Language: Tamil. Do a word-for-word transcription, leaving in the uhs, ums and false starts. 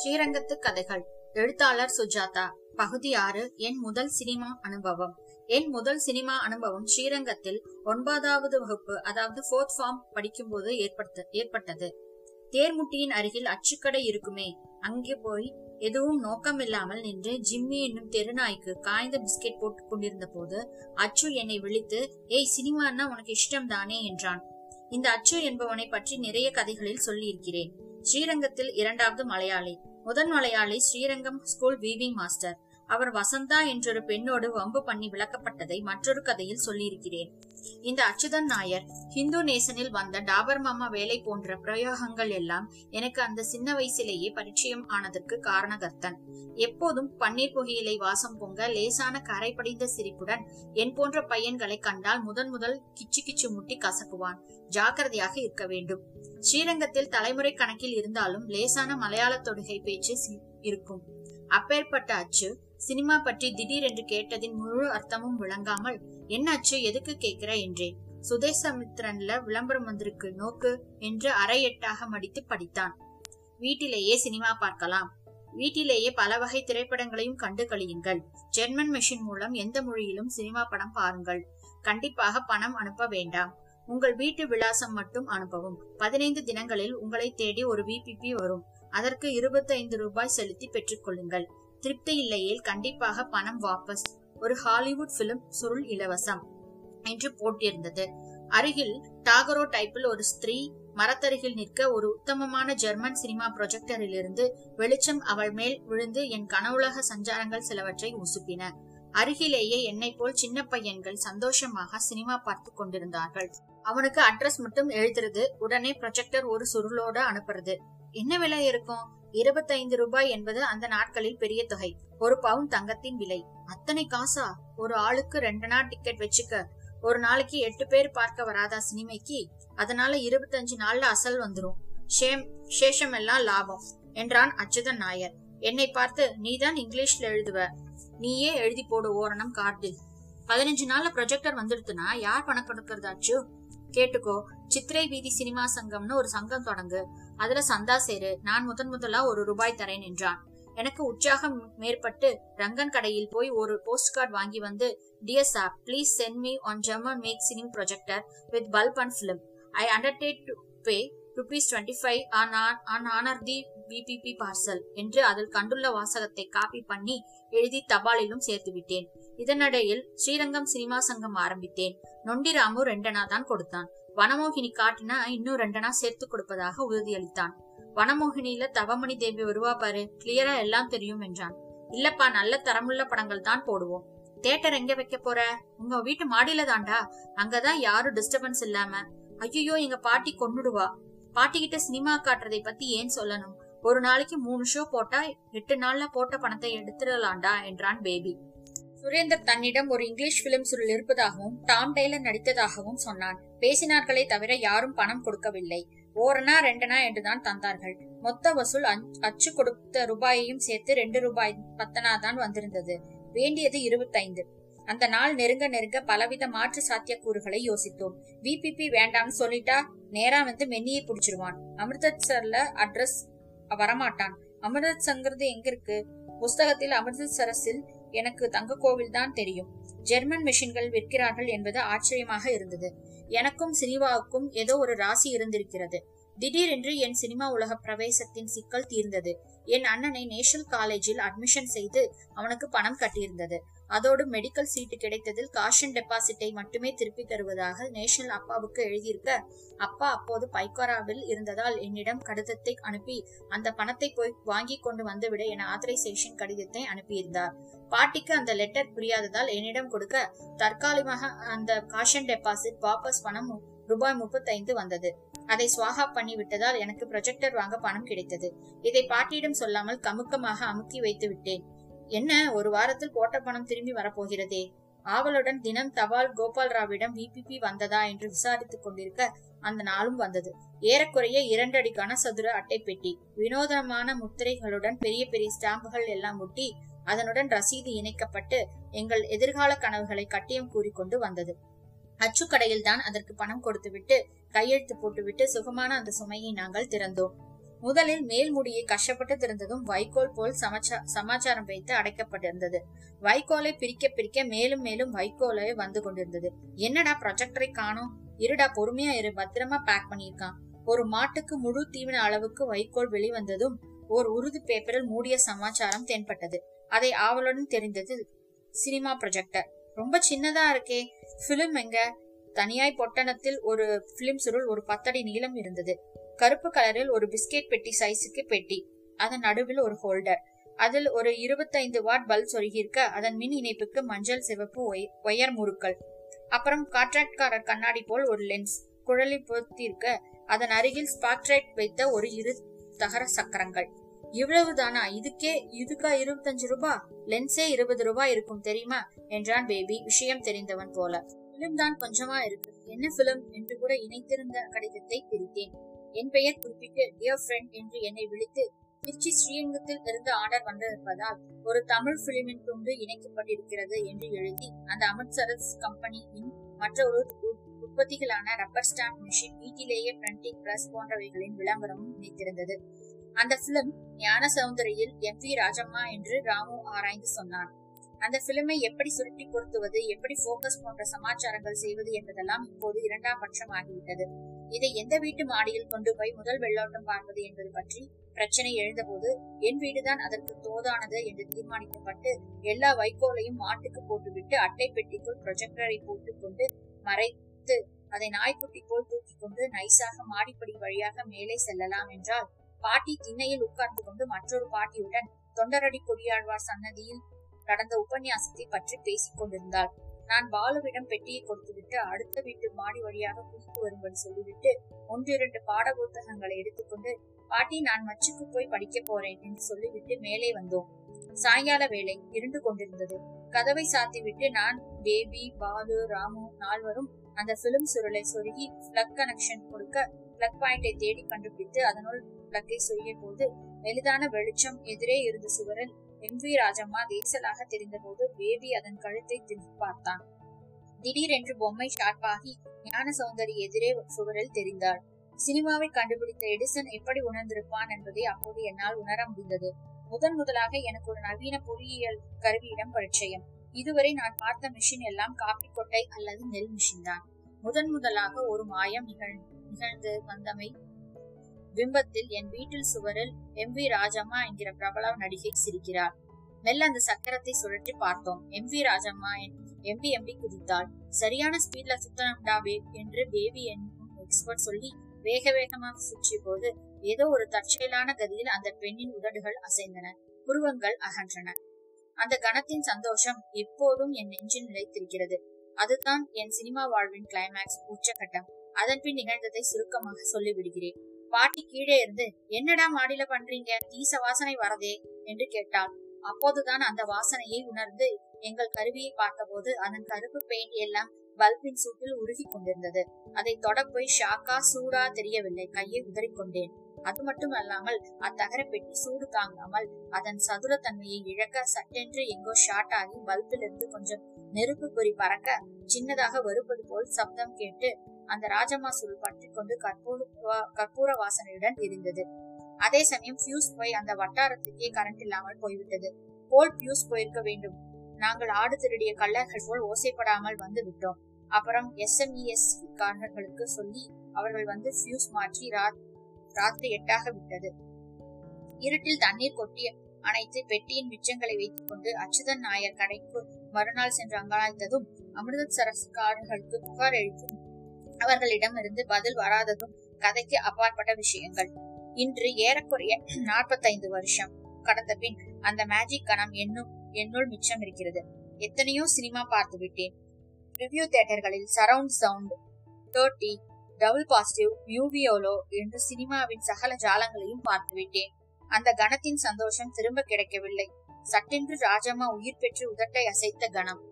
ஸ்ரீரங்கத்து கதைகள். எழுத்தாளர் சுஜாதா. பகுதி ஆறு. என் முதல் சினிமா அனுபவம். என் முதல் சினிமா அனுபவம் ஸ்ரீரங்கத்தில் ஒன்பதாவது வகுப்பு, அதாவது ஃபோர்த் ஃபார்ம் படிக்கும் போது ஏற்பட்டது. தேர்முட்டியின் அருகில் அச்சுக்கடை இருக்குமே, அங்கே போய் எதுவும் நோக்கம் இல்லாமல் நின்று ஜிம்மி என்னும் தெருநாய்க்கு காய்ந்த பிஸ்கெட் போட்டு கொண்டிருந்த போது அச்சு என்னை விழித்து, ஏய் சினிமான்னா உனக்கு இஷ்டம் தானே என்றான். இந்த அச்சு என்பவனை பற்றி நிறைய கதைகளில் சொல்லியிருக்கிறேன். ஸ்ரீரங்கத்தில் இரண்டாவது மலையாளி. முதன் Malayali Srirangam school weaving master. அவர் வசந்தா என்றொரு பெண்ணோடு வம்பு பண்ணி விளக்கப்பட்டதை மற்றொரு கதையில் சொல்லியிருக்கிறேன். இந்த அச்சுதன் நாயர் ஹிந்து நேசனில் வந்த டாபர் மாமா வேலை போன்ற பிரயோகங்கள் எல்லாம் எனக்கு அந்த சின்ன வயசிலேயே பரிச்சயம் ஆனதற்கு காரணகர்த்தன். எப்போதும் பன்னீர் புகையிலை வாசம் பொங்க லேசான கரை படிந்த சிரிப்புடன் என் போன்ற பையன்களை கண்டால் முதன் முதல் கிச்சு கிச்சு முட்டி கசக்குவான். ஜாக்கிரதையாக இருக்க வேண்டும். ஸ்ரீரங்கத்தில் தலைமுறை கணக்கில் இருந்தாலும் லேசான மலையாள தொடுகை பேச்சு இருக்கும். அப்பேற்பட்ட அச்சு சினிமா பற்றி திடீரென்று கேட்டதின் முழு அர்த்தமும் விளங்காமல், என்ன அச்சு எதுக்கு கேட்கிற என்றேன். சுதேசமித்ரன்ல விளம்பரம் வந்திருக்கு நோக்கு என்று அரை எட்டாக மடித்து படித்தான். வீட்டிலேயே சினிமா பார்க்கலாம், வீட்டிலேயே பல வகை திரைப்படங்களையும் கண்டு கழியுங்கள், ஜெர்மன் மெஷின் மூலம் எந்த மொழியிலும் சினிமா படம் பாருங்கள், கண்டிப்பாக பணம் அனுப்ப வேண்டாம், உங்கள் வீட்டு விலாசம் மட்டும் அனுப்பவும், பதினைந்து தினங்களில் உங்களை தேடி ஒரு விபிபி வரும், அதற்கு இருபத்தி ஐந்து ரூபாய் செலுத்தி பெற்றுக் கொள்ளுங்கள், திருப்தி இல்லையே கண்டிப்பாக பணம் வாபஸ், ஒரு ஹாலிவுட் பிலிம் சுருள் இலவசம் என்று போட்டிருந்தது. அருகில் டாகரோ டைப்பில் ஒரு ஸ்திரீ மரத்தருகில் நிற்க ஒரு உத்தமமான ஜெர்மன் சினிமா ப்ரொஜெக்டரில் இருந்து வெளிச்சம் அவள் மேல் விழுந்து என் கனவுலக சஞ்சாரங்கள் சிலவற்றை உசுப்பின. அருகிலேயே என்னை போல் சின்ன பையன்கள் சந்தோஷமாக சினிமா பார்த்து கொண்டிருந்தார்கள். அவனுக்கு அட்ரஸ் மட்டும் எழுதுறது, உடனே ப்ரொஜெக்டர் ஒரு சுருளோட அனுப்புறது. என்ன விலை இருக்கும்? இருபத்தி ஐந்து ரூபாய் என்பது அந்த நாட்களில் பெரிய தொகை. ஒரு பவுன் தங்கத்தின் விலை. அத்தனை காசா? ஒரு ஆளுக்கு ரெண்டு நாள் டிக்கெட் வச்சுக்க. ஒரு நாளைக்கு எட்டு பேர் பார்க்க வராதா சினிமைக்கு? அதனால இருபத்தஞ்சு நாள்ல அசல் வந்துரும், சேஷம் எல்லாம் லாபம் என்றான் அச்சுதன் நாயர். என்னை பார்த்து, நீதான் இங்கிலீஷ்ல எழுதுவ, நீயே எழுதி போடு ஓரணம் கார்டில், பதினஞ்சு நாள்ல ப்ரொஜெக்டர் வந்துடுதுன்னா யார் பணம் கொடுக்கறதாச்சு? கேட்டுக்கோ, சித்திரை வீதி சினிமா சங்கம்னு ஒரு சங்கம் தொடங்கு, அதுல சந்தா சேரு, நான் முதன் முதலா ஒரு ரூபாய் தரேன் என்றான். எனக்கு உற்சாகம் மேற்பட்டு ரங்கன் கடையில் போய் ஒரு போஸ்ட் கார்டு வாங்கி வந்து, dear sir, please send me on German make cinema projector with bulb and film, I undertake to pay rupees twenty five on on honour the VPP parcel என்று அதில் கண்டுள்ள வாசகத்தை காப்பி பண்ணி எழுதி தபாலிலும் சேர்த்து விட்டேன். இதனிடையில் ஸ்ரீரங்கம் சினிமா சங்கம் ஆரம்பித்தேன். நொண்டிராமு ரெண்டனா தான் கொடுத்தான். வனமோகினி காட்டினா இன்னும் ரெண்டனா சேர்த்து கொடுப்பதாக உறுதியளித்தான். வனமோகினியில தவமணி தேவி வருவா பாரு, கிளியரா எல்லாம் தெரியும் என்றான். இல்லப்பா, நல்ல தரமுள்ள படங்கள் தான் போடுவோம். தியேட்டர் எங்க வைக்க போற? உங்க வீட்டு மாடியில தாண்டா, அங்கதான் யாரும் டிஸ்டர்பன்ஸ் இல்லாம. ஐயோ, எங்க பாட்டி கொண்டுடுவா. பாட்டிக்கிட்ட சினிமா காட்டுறதை பத்தி ஏன் சொல்லணும்? ஒரு நாளைக்கு மூணு ஷோ போட்டா எட்டு நாள்ல போட்ட பணத்தை எடுத்துடலாண்டா என்றான் பேபி. சுரேந்தர் தன்னிடம் ஒரு இங்கிலீஷ் பிலிம் சுருள் இருப்பதாகவும் டாம் டெய்லர் நடித்ததாகவும் சொன்னான். பேசினார்களே தவிர யாரும் பணம் கொடுக்கவில்லை. ஓரணா ரெண்டனா என்றுதான் தந்தார்கள். மொத்த வசூல் அச்சு கொடுத்த ரூபாயையும் சேர்த்து ரெண்டு ரூபாய் பத்தனா தான் வந்திருந்தது. வேண்டியது இருபத்தைந்து. அந்த நாள் நெருங்க நெருங்க பலவித மாற்று சாத்திய கூறுகளை யோசித்தோம். விபிபி வேண்டாம்னு சொல்லிட்டா நேரா வந்து மென்னியை புடிச்சிருவான். அமிர்தசர்ல அட்ரஸ் வரமாட்டான். அமிர்தசங்கிறது எங்க இருக்கு? புஸ்தகத்தில் அமிர்த சரஸில் எனக்கு தங்க கோவில் தான் தெரியும். ஜெர்மன் மிஷின்கள் விற்கிறார்கள் என்பது ஆச்சரியமாக இருந்தது. எனக்கும் சினிமாவுக்கும் ஏதோ ஒரு ராசி இருந்திருக்கிறது. திடீரென்று என் சினிமா உலக பிரவேசத்தின் சிக்கல் தீர்ந்தது. என் அண்ணனை நேஷனல் காலேஜில் அட்மிஷன் செய்து அவனுக்கு பணம் கட்டியிருந்தது. அதோடு மெடிக்கல் சீட்டு கிடைத்ததில் காஷன் டெபாசிட்டை மட்டுமே திருப்பி தருவதாக நேஷனல் அப்பாவுக்கு எழுதியிருக்க, அப்பா அப்போது பைக்கோராவில் இருந்ததால் என்னிடம் கடிதத்தை அனுப்பி அந்த பணத்தை போய் வாங்கி கொண்டு வந்துவிட என ஆத்தரைசேஷன் கடிதத்தை அனுப்பியிருந்தார். பாட்டிக்கு அந்த லெட்டர் புரியாததால் என்னிடம் கொடுக்க, தற்காலிகமாக அந்த காஷன் டெபாசிட் வாபஸ் பணம் ரூபாய் முப்பத்தைந்து வந்தது. அதை சுவாகா பண்ணி விட்டதால் எனக்கு ப்ரொஜெக்டர் வாங்க பணம் கிடைத்தது. இதை பாட்டியிடம் சொல்லாமல் கமுக்கமாக அமுக்கி வைத்து விட்டேன். என்ன, ஒரு வாரத்தில் போட்ட பணம் திரும்பி வரப்போகிறதே. ஆவலுடன் தினம் தபால் கோபால்ராவிடம் விபிபி வந்ததா என்று விசாரித்துக் கொண்டிருக்க அந்த நாளும் வந்தது. ஏறக்குறைய இரண்டடி கனசதுர அட்டை பெட்டி, வினோதமான முத்திரைகளுடன் பெரிய பெரிய ஸ்டாம்புகள் எல்லாம் ஒட்டி அதனுடன் ரசீது இணைக்கப்பட்டு எங்கள் எதிர்கால கனவுகளை கட்டியம் கூறிக்கொண்டு வந்தது. அச்சுக்கடையில் தான் அதற்கு பணம் கொடுத்துவிட்டு கையெழுத்து போட்டுவிட்டு சுகமான அந்த சுமையை நாங்கள் திறந்தோம். முதலில் மேல்முடியை கஷ்டப்பட்டு திறந்ததும் வைக்கோல் போல் சமாச்சாரம் வைத்து அடைக்கப்பட்டிருந்தது. வைக்கோலை பிரிக்க பிரிக்க மேலும் மேலும் வைக்கோலை வந்து கொண்டிருந்தது. என்னடா ப்ரொஜெக்டரை காணோம், இருடா பொறுமையா இரு, பத்திரமா பேக் பண்ணியிருக்கான். ஒரு மாட்டுக்கு முழு தீவின அளவுக்கு வைக்கோல் வெளிவந்ததும் ஒரு உருது பேப்பரில் மூடிய சமாச்சாரம் தென்பட்டது. அதை ஆவலுடன் தெரிந்தது சினிமா ப்ரொஜெக்டர். ரொம்ப சின்னதா இருக்கே, பிலிம் எங்க? தனியாய் பொட்டணத்தில் ஒரு பிலிம் சுருள் ஒரு பத்தடி நீளம் இருந்தது. கருப்பு கலரில் ஒரு பிஸ்கெட் பெட்டி சைஸுக்கு பெட்டி, அதன் நடுவில் ஒரு ஹோல்டர். அதில் ஒரு இருபத்தைந்து வாட் பல்ப் சொருகி இருக்க, அதன் மின் இணைப்புக்கு மஞ்சள் சிவப்பு ஒயர் முறுக்கள், அப்புறம் கான்ட்ராக்ட்காரர் கண்ணாடி போல் ஒரு லென்ஸ் குழலி பொருத்தி இருக்க, அதன் அருகில் ஸ்பாட்ரைட் வைத்த ஒரு இரு தகர சக்கரங்கள். இவ்வளவுதானா? இதுக்கே இதுக்கா இருபத்தஞ்சு ரூபா? லென்ஸே இருபது ரூபாய் இருக்கும் தெரியுமா என்றான் பேபி, விஷயம் தெரிந்தவன் போல. பிலிம் தான் கொஞ்சமா இருக்கு, என்ன பிலிம் என்று கூட இணைத்திருந்த கடிதத்தை பிரித்தேன். என் பெயர் குறிப்பிட்டு டியர் ஃப்ரெண்ட் என்று என்னை விழித்து, திருச்சி ஸ்ரீரங்கத்தில் இருந்து ஆர்டர் வந்திருப்பதால் ஒரு தமிழ் பிலிமின் துண்டு இணைக்கப்பட்டிருக்கிறது என்று எழுதி, அந்த அமிர்த சரஸ் கம்பெனியின் மற்ற ஒரு உற்பத்திகளான ரப்பர் ஸ்டாம்ப் மிஷின், வீட்டிலேயே பிரிண்டிங் பிரஸ் போன்றவைகளின் விளம்பரமும் இணைத்திருந்தது. அந்த பிலிம் ஞான சௌந்தரியில் எம் வி ராஜாம்மா என்று ராமு ஆராய்ந்து சொன்னான். அந்த பிலிமை எப்படி சுருட்டி பொருத்துவது, எப்படி போக்கஸ் போன்ற சமாச்சாரங்கள் செய்வது என்பதெல்லாம் இப்போது இரண்டாம் பட்சம் ஆகிவிட்டது. இதை எந்த வீட்டு மாடியில் கொண்டு போய் முதல் வெள்ளோட்டம் பார்ப்பது என்பது பற்றி பிரச்சனை எழுந்தபோது என் வீடுதான் அதற்கு தோதானது என்று தீர்மானிக்கப்பட்டு, எல்லா வைக்கோலையும் மாட்டுக்கு போட்டுவிட்டு அட்டை பெட்டிக்குள் ப்ரொஜெக்டரை போட்டுக் கொண்டு மறைத்து அதை நாய்க்குட்டி போல் தூக்கி கொண்டு நைசாக மாடிப்படி வழியாக மேலே செல்லலாம் என்றால், பாட்டி திண்ணையில் உட்கார்ந்து கொண்டு மற்றொரு பாட்டியுடன் தொண்டரடி கொடியாழ்வார் சன்னதியில் நடந்த உபன்யாசத்தை பற்றி பேசிக் கொண்டிருந்தாள். நான் பாலுவிடம் பெட்டியை கொடுத்துவிட்டு அடுத்த வீட்டு மாடி வழியாக குதித்து வரும்படி சொல்லிவிட்டு ஒன்றிரண்டு பாட புத்தகங்களை எடுத்துக்கொண்டு, பாட்டி நான் மச்சுக்கு போய் படிக்க போறேன் என்று சொல்லிவிட்டு மேலே வந்தோம். சாயங்கால வேளை இருண்டு கொண்டிருந்தது. கதவை சாத்திவிட்டு நான், பேபி, பாலு, ராமு நால்வரும் அந்த பிலிம் சுருளை சொருகி பிளக் கனெக்ஷன் கொடுக்க, பிளக் பாயிண்டை தேடி கண்டுபிடித்து அதனுள் பிளக்கை சொருகிய போது எளிதான வெளிச்சம் எதிரே இருந்த சுவரில் எம் வி ராஜாம்மா தேசலாக தெரிந்த போது பேபி அதன் கழுத்தை திரும்பி பார்த்தான். திடீரென்று பொம்மை ஷார்ப்பாகி ஞான சௌந்தரி எதிரே சுவரில் தெரிந்தாள். சினிமாவை கண்டுபிடித்த எடிசன் எப்படி உணர்ந்திருப்பான் என்பதை அப்போது என்னால் உணர முடிந்தது. முதன் முதலாக எனக்கு ஒரு நவீன பொறியியல் கருவியிடம் பரிச்சயம். இதுவரை நான் பார்த்த மிஷின் எல்லாம் காப்பி கொட்டை அல்லது நெல் மிஷின் தான். முதன் முதலாக ஒரு மாயம் நிகழ் நிகழ்ந்து வந்தமை பிம்பத்தில் என் வீட்டில் சுவரில் எம் வி ராஜாம்மா என்கிற பிரபல நடிகை சிரிக்கிறார். மெல்ல அந்த சக்கரத்தை சுழற்றி பார்த்தோம். எம் வி ராஜாம்மா எம்பி எம்பி குதித்தாள். சரியான ஸ்பீட்ல சுத்தனம்டா என்று பேபி என்னும் எக்ஸ்பர்ட் சொல்லி வேக வேகமாக சுற்றிய போது ஏதோ ஒரு தற்செயலான கதியில் அந்த பெண்ணின் உதடுகள் அசைந்தன, புருவங்கள் அகன்றன. அந்த கணத்தின் சந்தோஷம் எப்போதும் என் நெஞ்சில் நிலைத்திருக்கிறது. அதுதான் என் சினிமா வாழ்வின் கிளைமேக்ஸ், உச்சகட்டம். அதன் பின் நிகழ்ந்ததை சுருக்கமாக சொல்லிவிடுகிறேன். பாட்டி கீழே இருந்து, என்னடா மாடியில பண்றீங்க, தீச வாசனை வரதே என்று கேட்டாள். அப்போதுதான் அந்த வாசனையை உணர்ந்து எங்கள் கருவியை பார்த்தபோது அதன் கருப்பு பெயிண்ட் எல்லாம் பல்பின் சூட்டில் உருகி கொண்டிருந்தது. அதை தொடப்போய் ஷாக்கா சூடா தெரியவில்லை, கையை உதறிக்கொண்டேன். அது மட்டுமல்லாமல் அத்தகர பெட்டி சூடு தாங்காமல் அதன் சதுரத்தன்மையை இழக்க சட்டென்று எங்கோ ஷார்ட் ஆகி பல்பிலிருந்து கொஞ்சம் நெருப்பு பொறி பறக்க சின்னதாக வருவது போல் சப்தம் கேட்டு அந்த ராஜம்மா சுருள் பற்றி கொண்டு கற்பூர கற்பூர வாசனையுடன் எரிந்தது. அதே சமயம் பியூஸ் போய் அந்த வட்டாரத்துக்கே கரண்ட் இல்லாமல் போய்விட்டது. போல் பியூஸ் போயிருக்க வேண்டும். நாங்கள் ஆடு திருடிய கள்ளர்கள் போல் ஓசைப்படாமல் வந்து விட்டோம். அப்புறம் எஸ் எம் இ எஸ் காரர்களுக்கு சொல்லி அவர்கள் வந்து பியூஸ் மாற்றி ராத்திரி எட்டாக விட்டது. இருட்டில் தண்ணீர் கொட்டி அணைத்து பெட்டியின் மிச்சங்களை வைத்துக் கொண்டு அச்சுதன் நாயர் கடைக்கு மறுநாள் சென்று அங்காய்ந்ததும் அமிர்த சரஸ் காரர்களுக்கு புகார் எழுத்தும் அவர்களிடமிருந்து பதில் வராததும் கதைக்கு அப்பாற்பட்ட விஷயங்கள். இன்று ஏறக்குறைய நாற்பத்தைந்து வருஷம் கடந்த பின் அந்த மேஜிக் கணம் என்னும் என்னுள் மிச்சம் இருக்கிறது. எத்தனையோ சினிமா பார்த்து விட்டேன். ரிவ்யூ தியேட்டர்களில் surround sound, thirty, double positive, மியூவியோலோ என்று சினிமாவின் சகல ஜாலங்களையும் பார்த்து விட்டேன். அந்த கணத்தின் சந்தோஷம் திரும்ப கிடைக்கவில்லை. சட்டென்று ராஜம்மா உயிர் பெற்று உதட்டை அசைத்த கணம்.